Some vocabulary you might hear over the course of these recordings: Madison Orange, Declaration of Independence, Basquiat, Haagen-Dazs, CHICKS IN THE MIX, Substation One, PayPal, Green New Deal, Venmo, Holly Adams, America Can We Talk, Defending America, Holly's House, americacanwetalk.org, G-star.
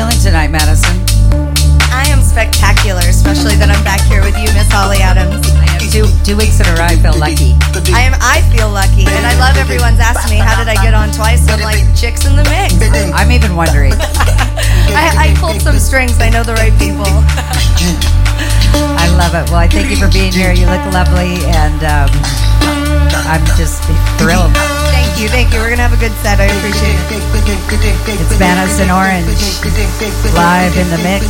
feeling tonight, Madison? I am spectacular, especially that I'm back here with you, Miss Holly Adams. Two weeks in a row, I feel lucky. I feel lucky, and I love everyone's asking me, how did I get on twice? So I'm like, chicks in the mix. I'm even wondering. I pulled some strings. I know the right people. I love it. Well, I thank you for being here. You look lovely, and I'm just thrilled. Thank you, thank you. We're going to have a good set. I appreciate it. It's Madison Orange, live in the mix.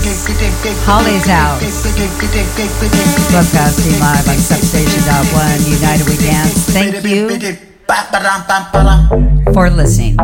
Holly's House. Broadcasting live on Substation One. United We Dance. Thank you for listening.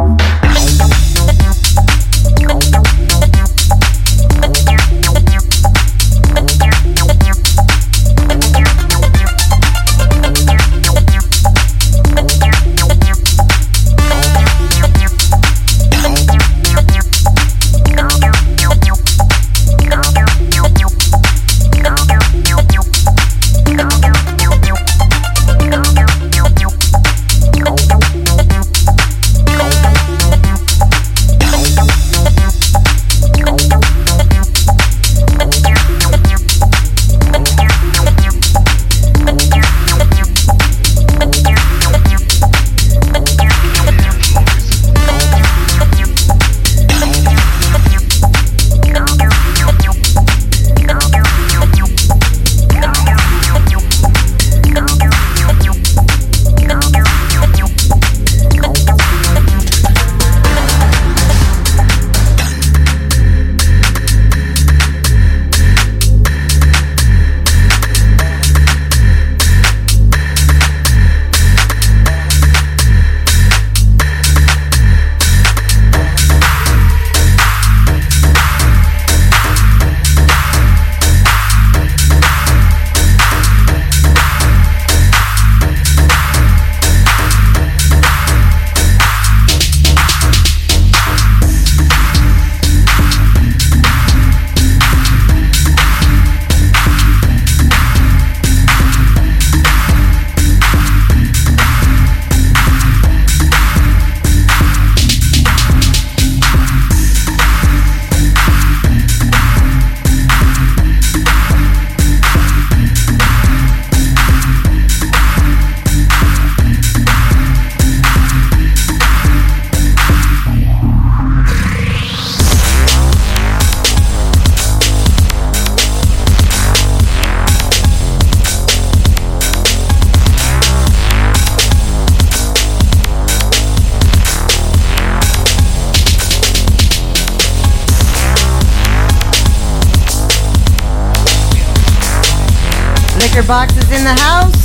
Your box is in the house.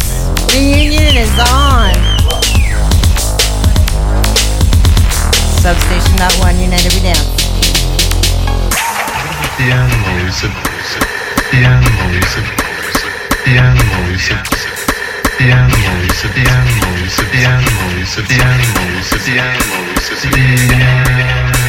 Reunion is on. Substation One, United We Dance. The animal is a person. The animal is a person. The animal is a person. The animal is a person. The animal is a person. The animal is a person. The animal is a person. The animal is a person.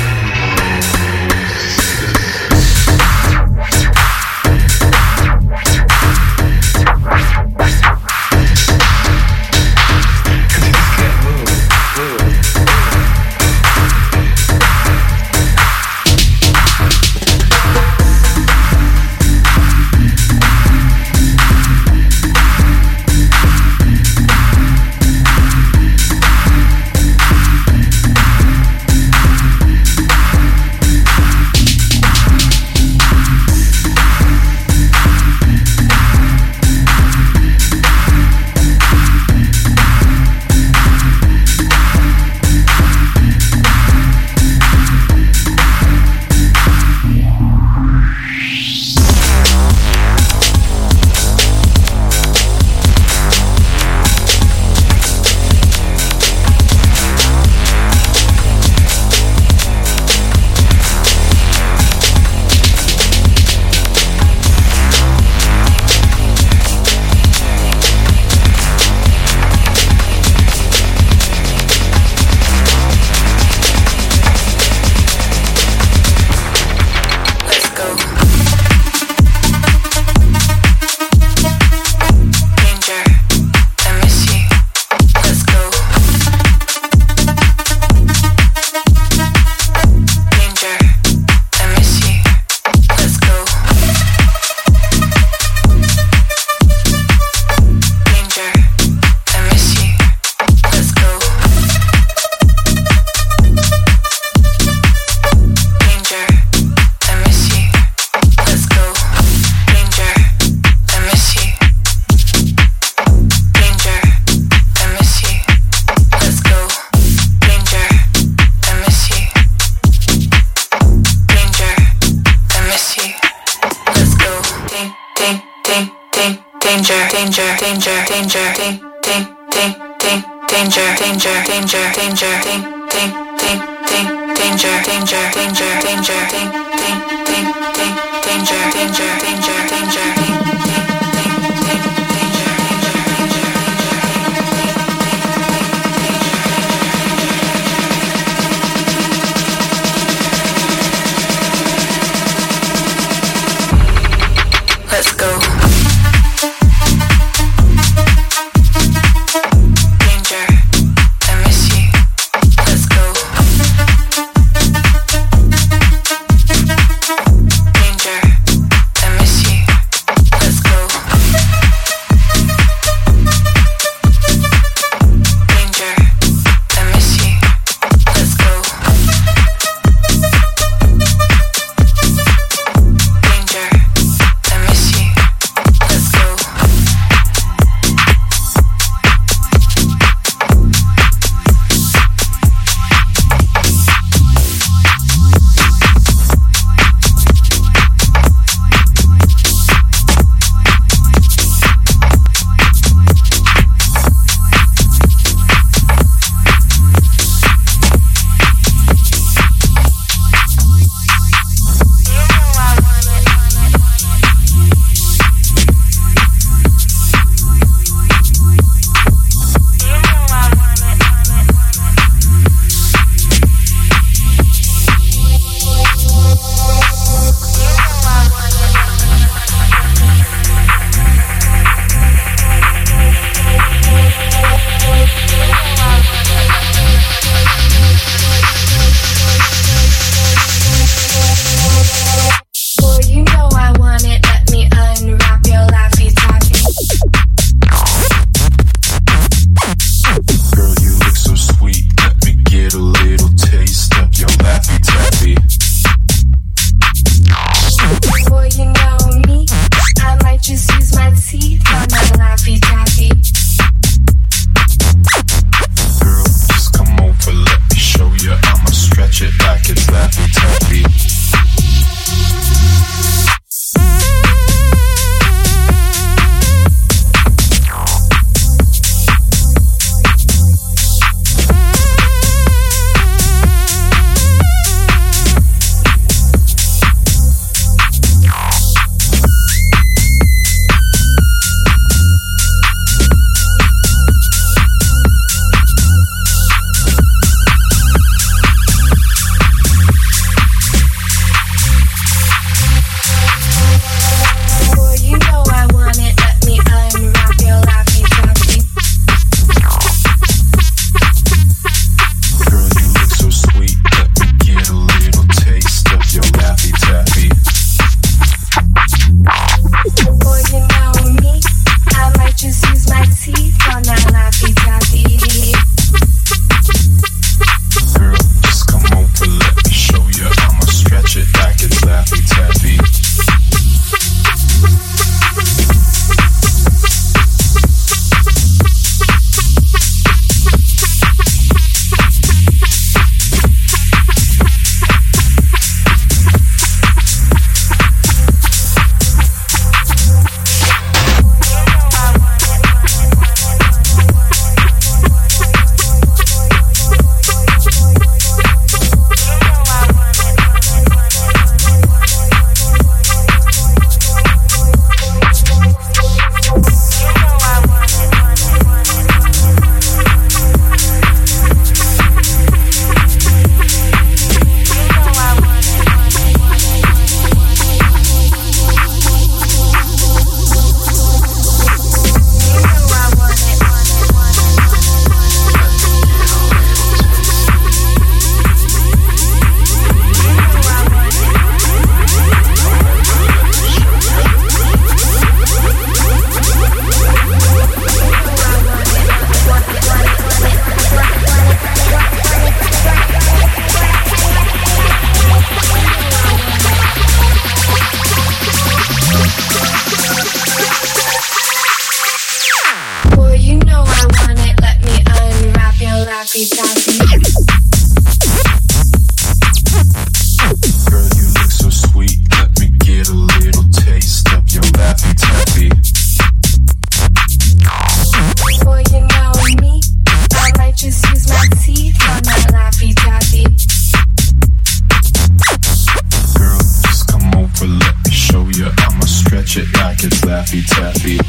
that beat.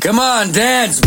Come on, dance!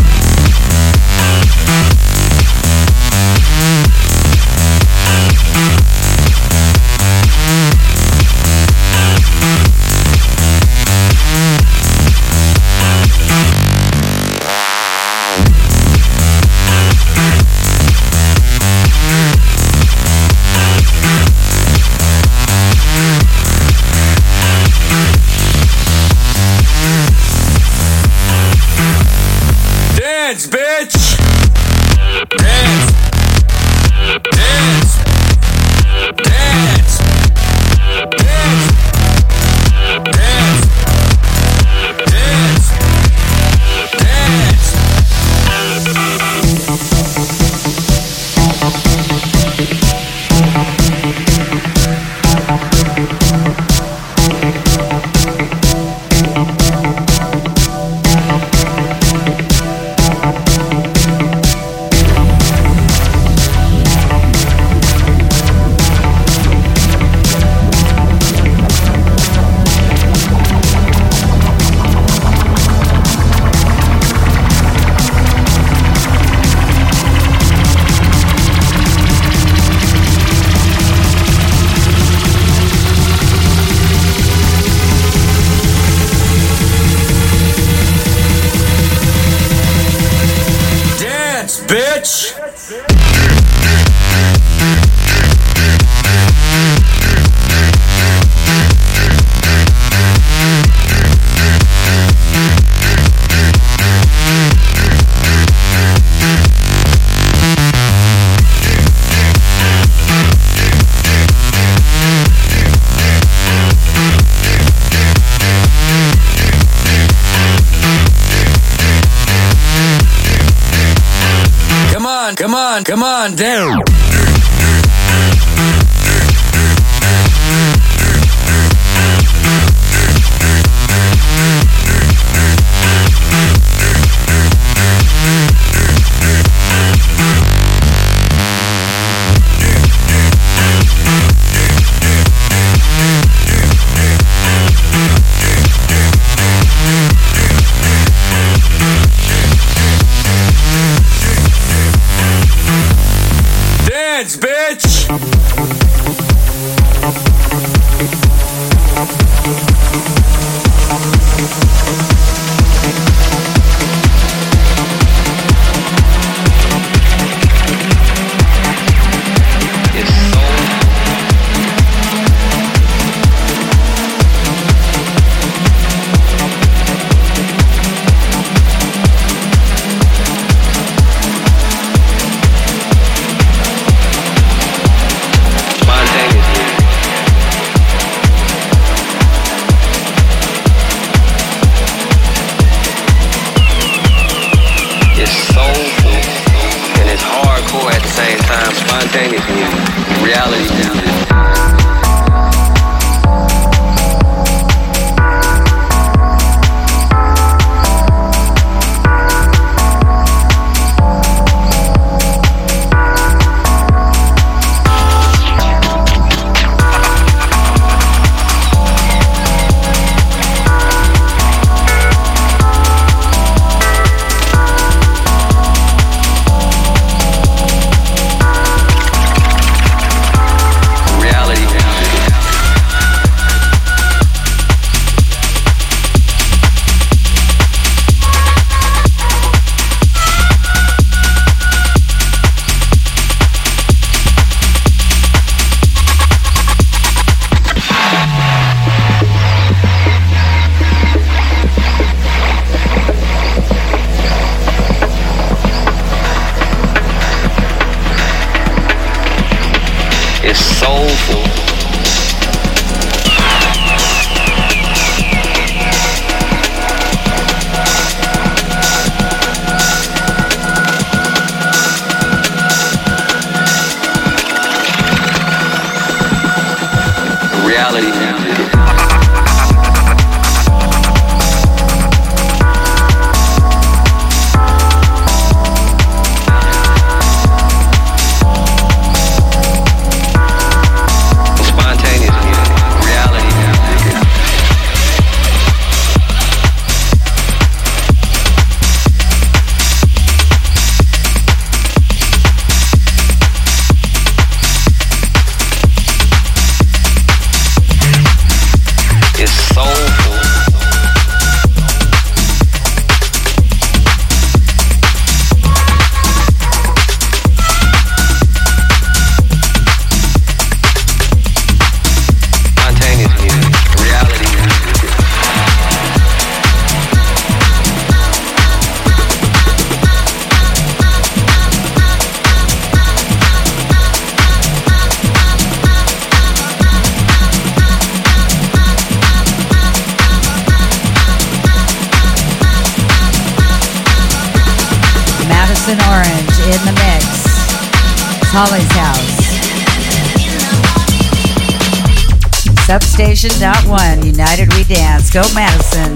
come on down. Orange in the mix. It's Holly's House. Substation.1. United we dance. Go Madison.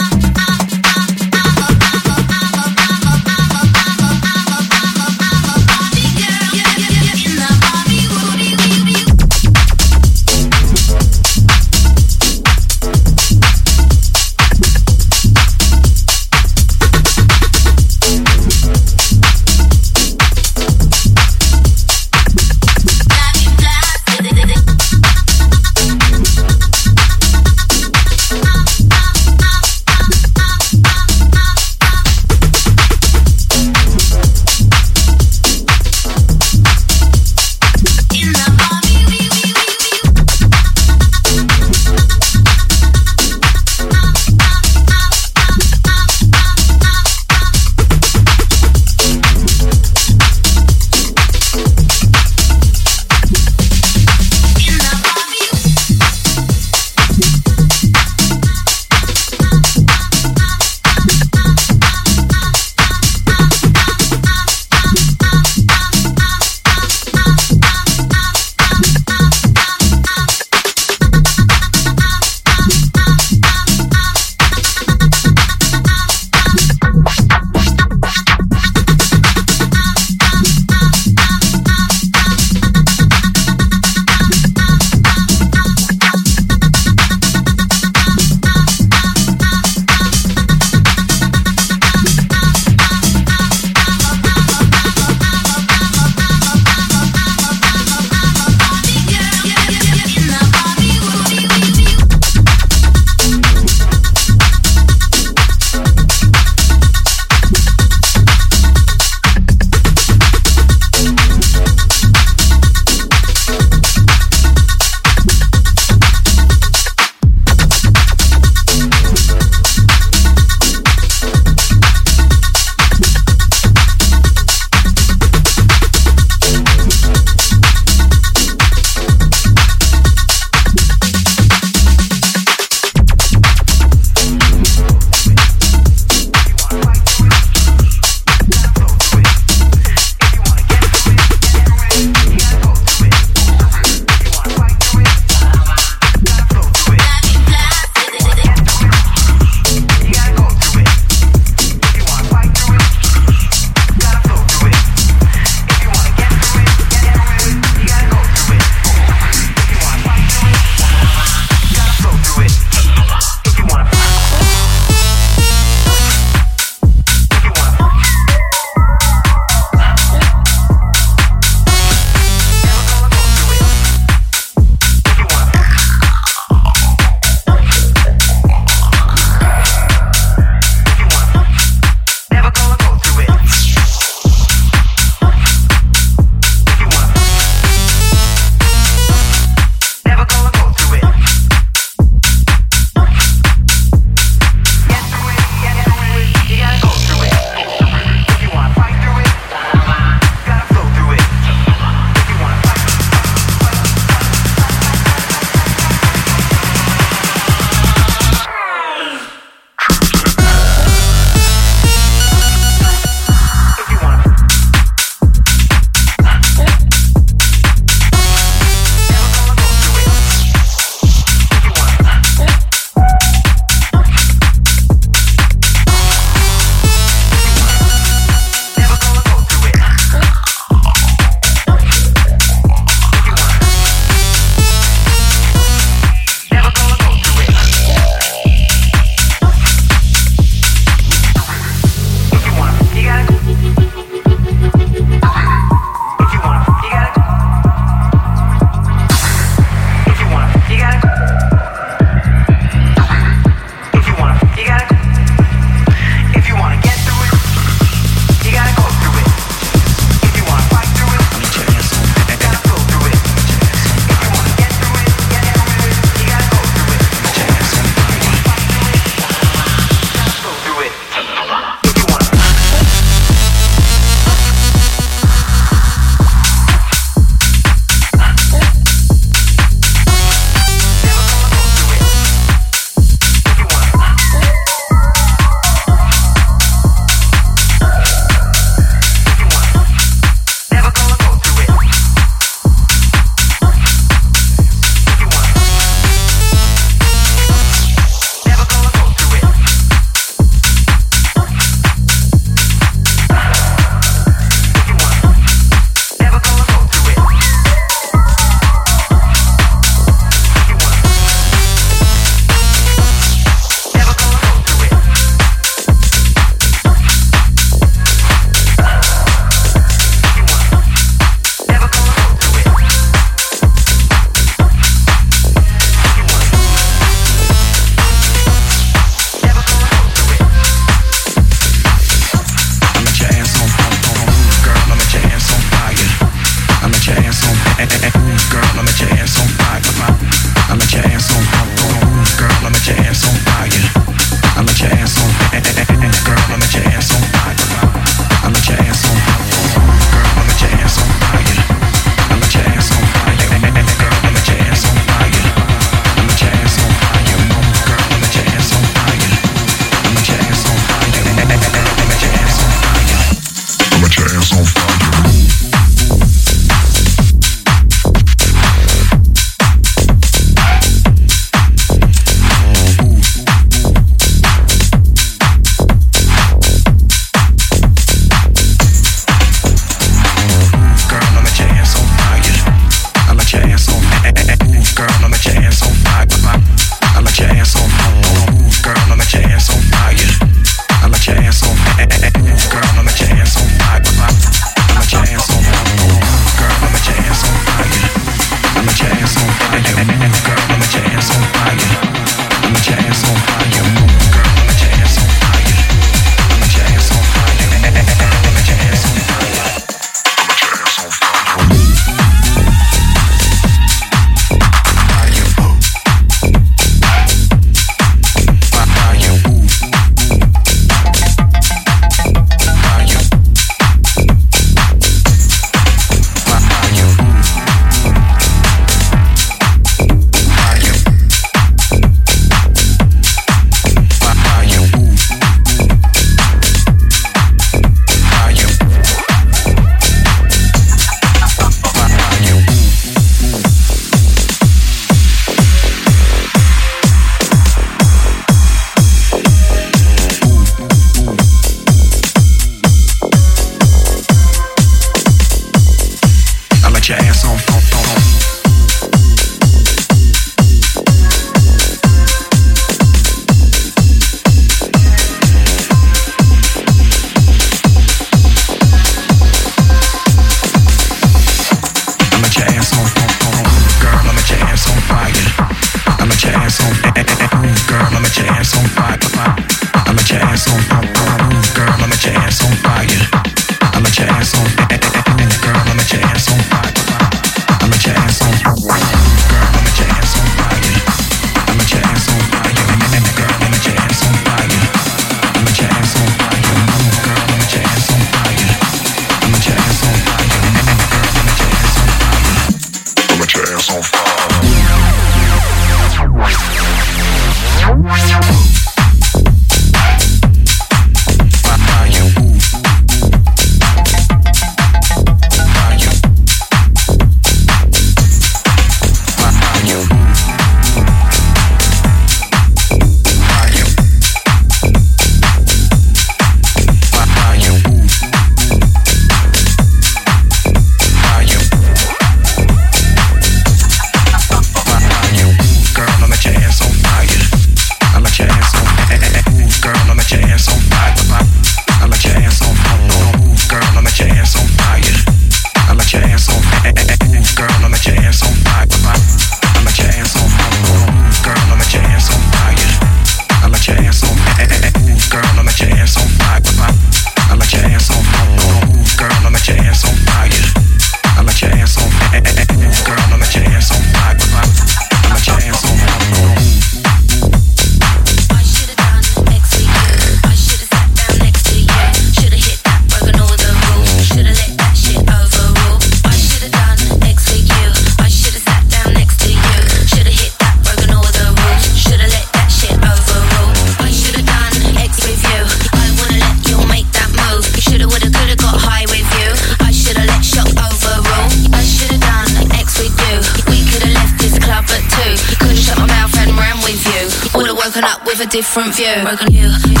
different view. Broken you. Broken you.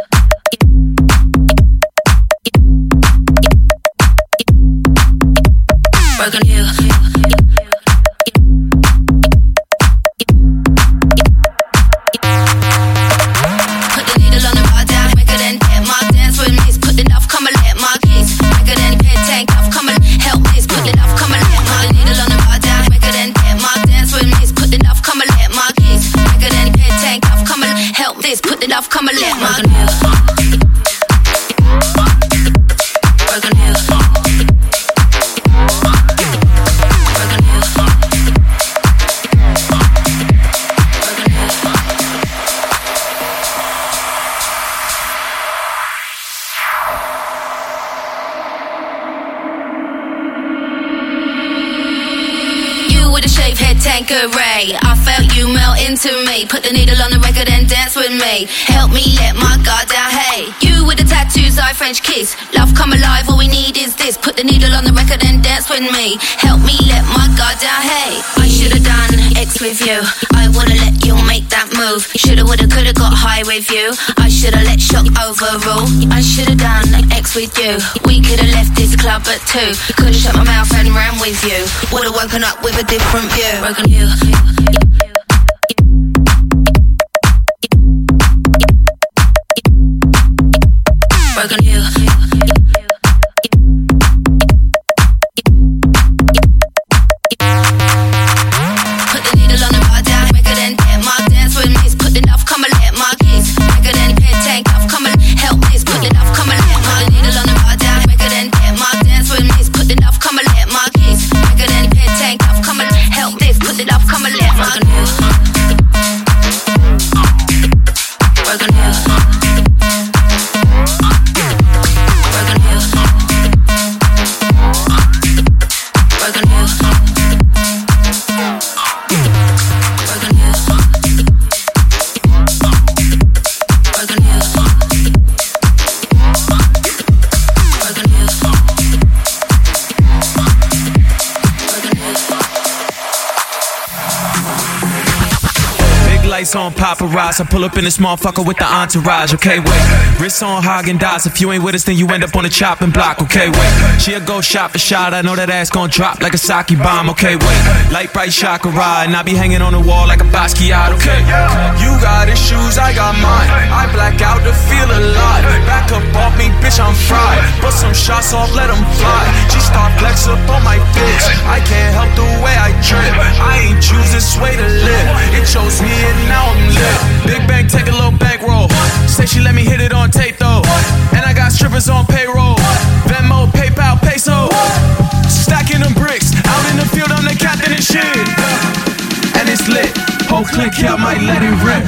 Put the needle on the rod down, make it end. My dance with this, put the knife, come and let my keys. Make it end, head tank, I've come and help this, put the knife, come and let my needle on the rod down, make it end. My dance with this, put the knife, come and let my keys. Make it end, head tank, I've come and help this, put the knife, come and let my keys. Tankeray, I felt you melt into me. Put the needle on the record and dance with me. Help me let my guard down, hey. You with the tattoos, I French kiss. Love come alive, all we need is this. Put the needle on the record and dance with me. Help me let my guard down, hey. I should've done X with you. I wanna let you make that move. Shoulda, woulda, coulda got high with you. I should've let shock overrule. I should've done X with you. We could've left this club at 2. Coulda shut my mouth and ran with you. Would've woken up with a different view. Broken you. Broken you. Put the needle on the rod down, make it end. My dance with this, put the knife, come and let my keys. Make it end, head tank, I've come and help this, put the knife, come and let my needle on the rod down, make it end. My dance with this, put the knife, come and let my keys. Make it end, head tank, I've come and help this, put the knife, come and let my keys. Broken you. On paparazzi, I pull up in this motherfucker with the entourage, okay, wait. Wrists on Haagen-Dazs, if you ain't with us, then you end up on a chopping block, okay, wait. She'll go shot for shot, I know that ass gon' drop like a sake bomb, okay, wait. Light bright chakra, and I be hanging on the wall like a Basquiat, okay. You got issues, I got mine. I black out to feel alive. Back up off me, bitch, I'm fried. Put some shots off, let them fly. G-star flex up on my bitch. I can't help the way I drip. I ain't choose this way to live. It chose me and now I'm lit. Big bank, take a little bankroll. Say she let me hit it on tape though. And I got strippers on payroll. Venmo, PayPal, peso. Stacking them bricks. Out in the field, I'm the captain and shit. And it's lit. Whole clique here might let it rip.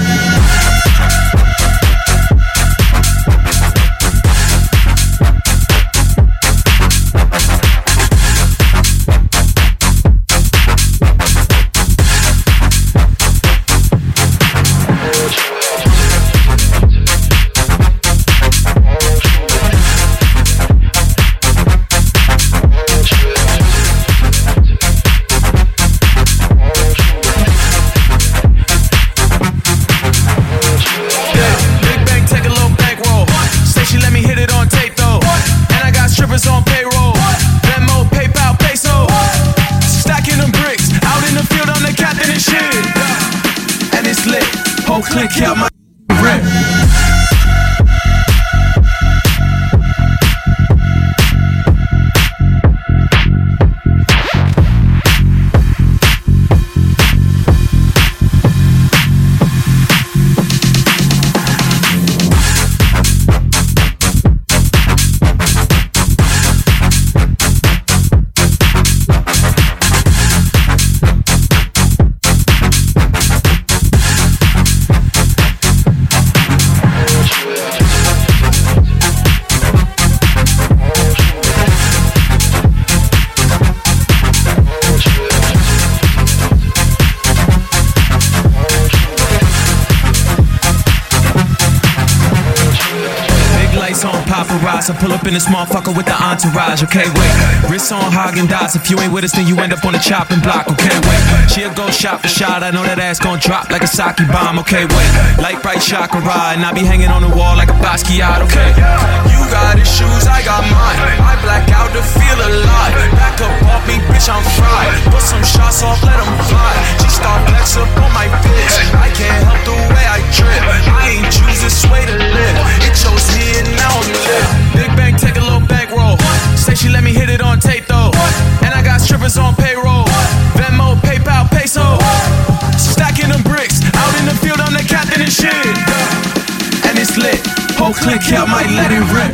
spots. I pull up in this motherfucker with the entourage, okay, wait. Wrists on Haagen-Dazs, if you ain't with us, then you end up on the chopping block, okay, wait. She'll go shot for shot, I know that ass gon' drop like a sake bomb, okay, wait. Like bright chakra, and I be hanging on the wall like a Basquiat, okay. You got his shoes, I got mine. I black out to feel alive. Back up off me, bitch, I'm fried. Put some shots off, let them fly. G-star flex up on my bitch. I can't help the way I trip. I ain't choose this way to live. It chose here and now I'm lit. Big bank, take a little bankroll. Say she let me hit it on tape though. And I got strippers on payroll. Venmo, PayPal, peso. Stacking them bricks. Out in the field, I'm the captain and shit. And it's lit. Whole clique here might let it rip.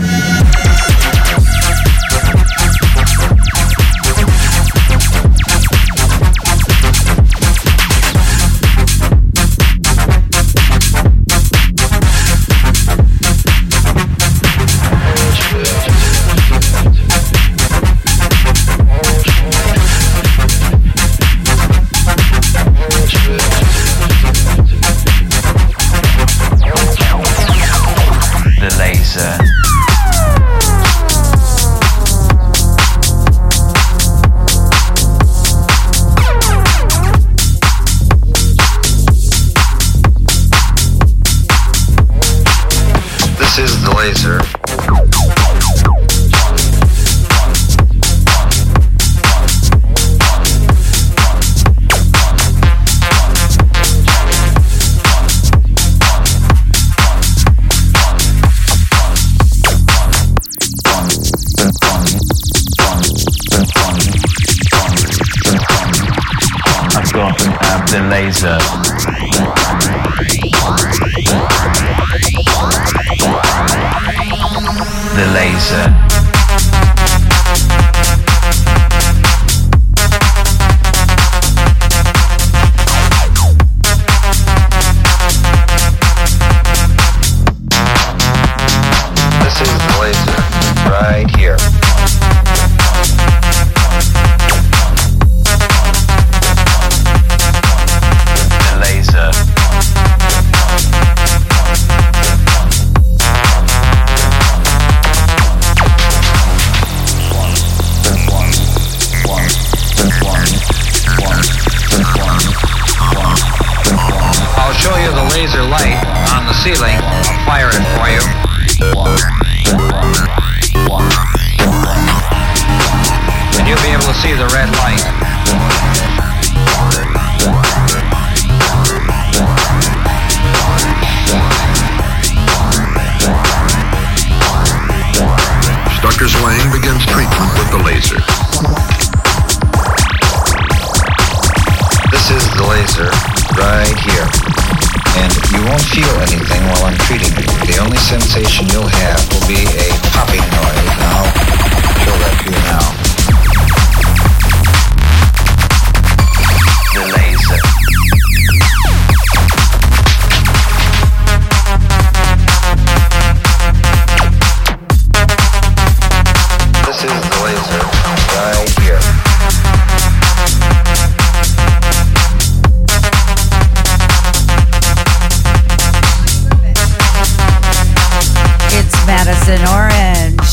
Madison Orange,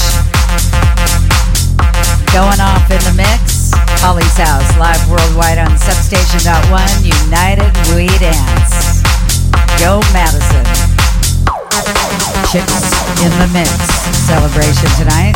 going off in the mix. Holly's House, live worldwide on Substation 1. United we dance. Go Madison. Chicks in the mix. Celebration tonight.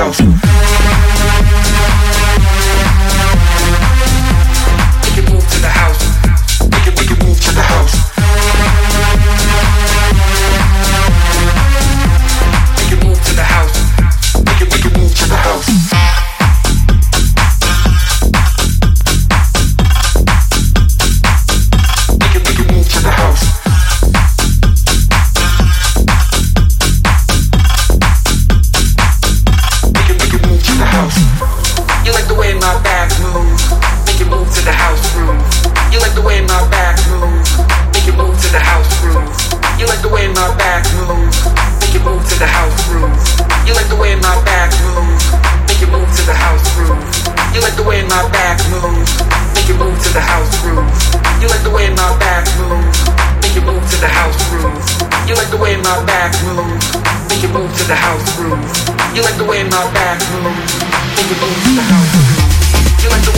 house. We can move to the house. We can move to the house. We can move to the house. We can move to the house. You like the way my back moves. You like the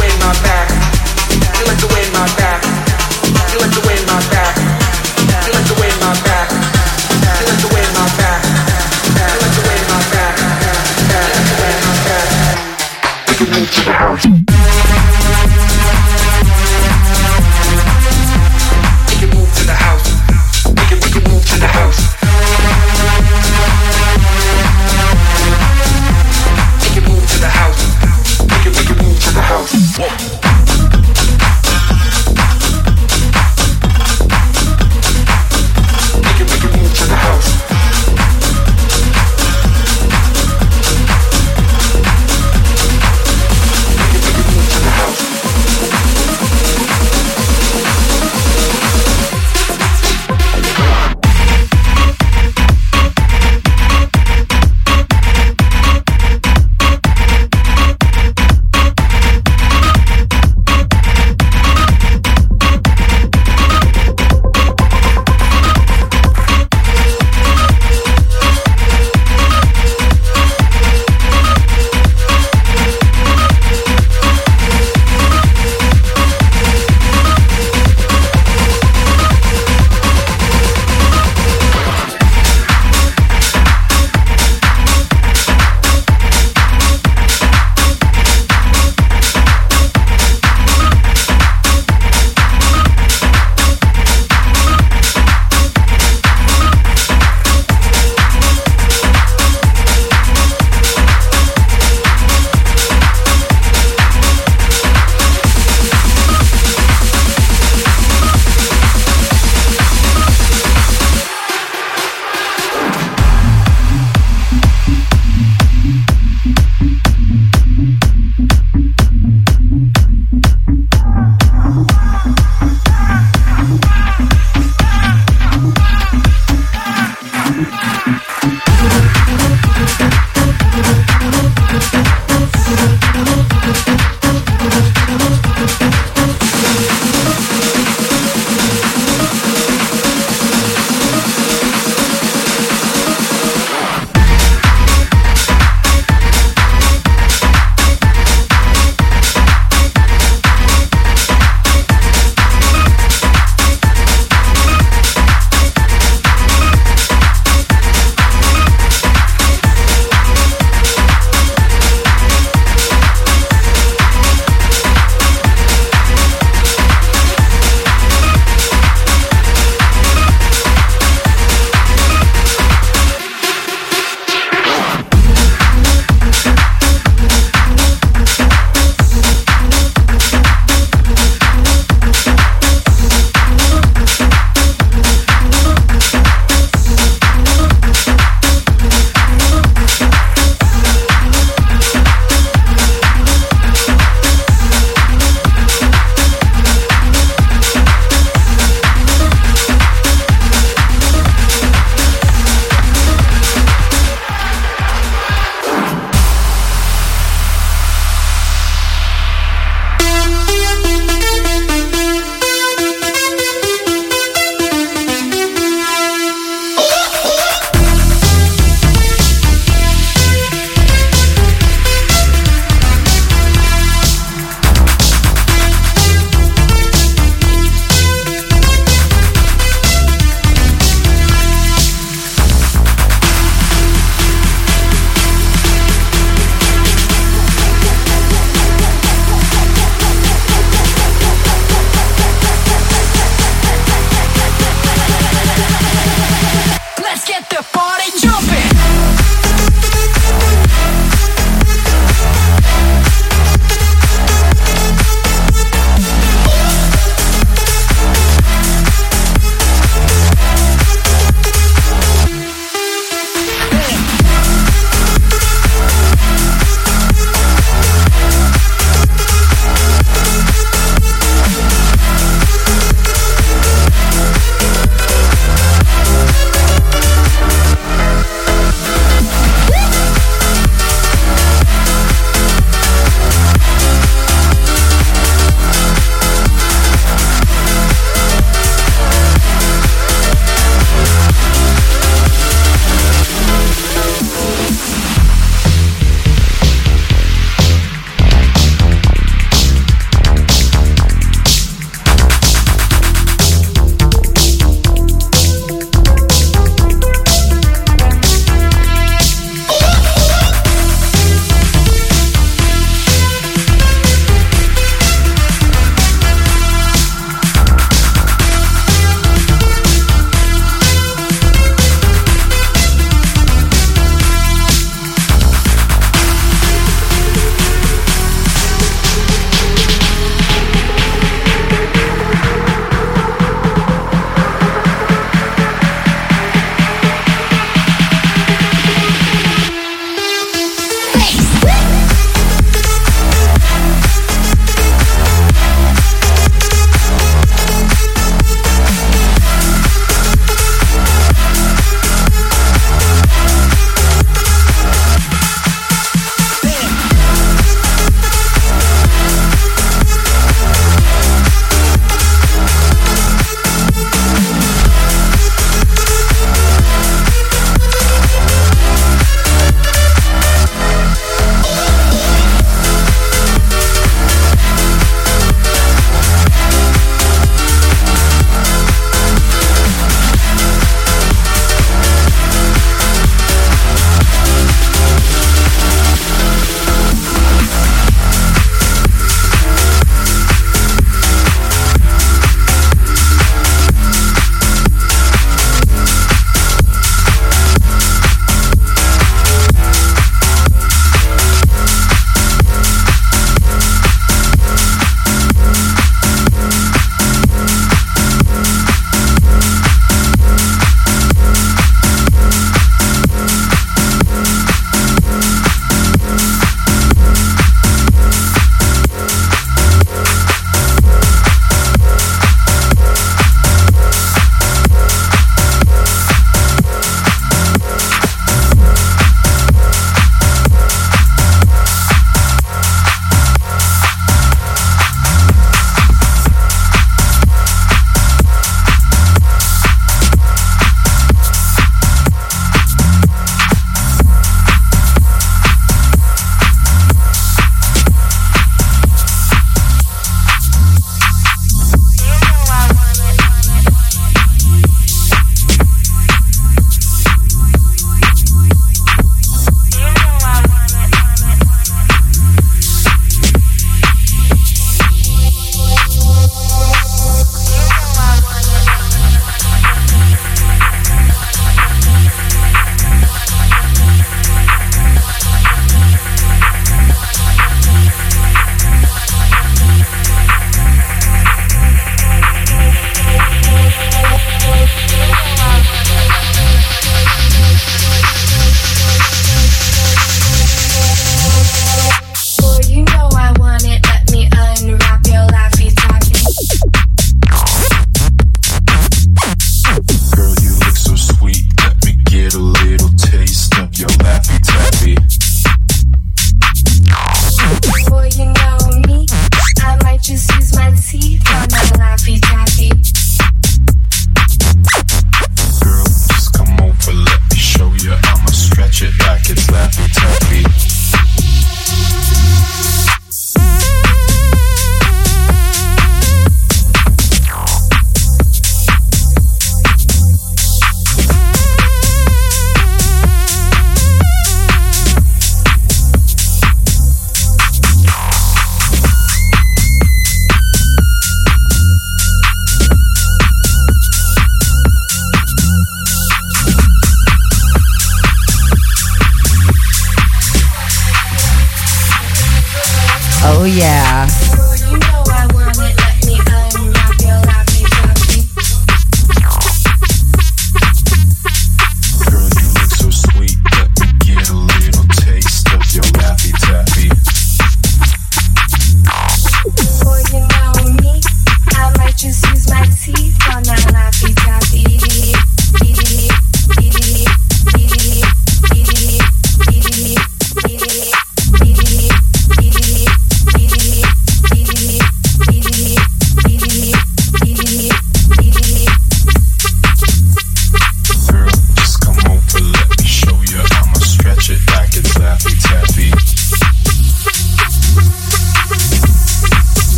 way my back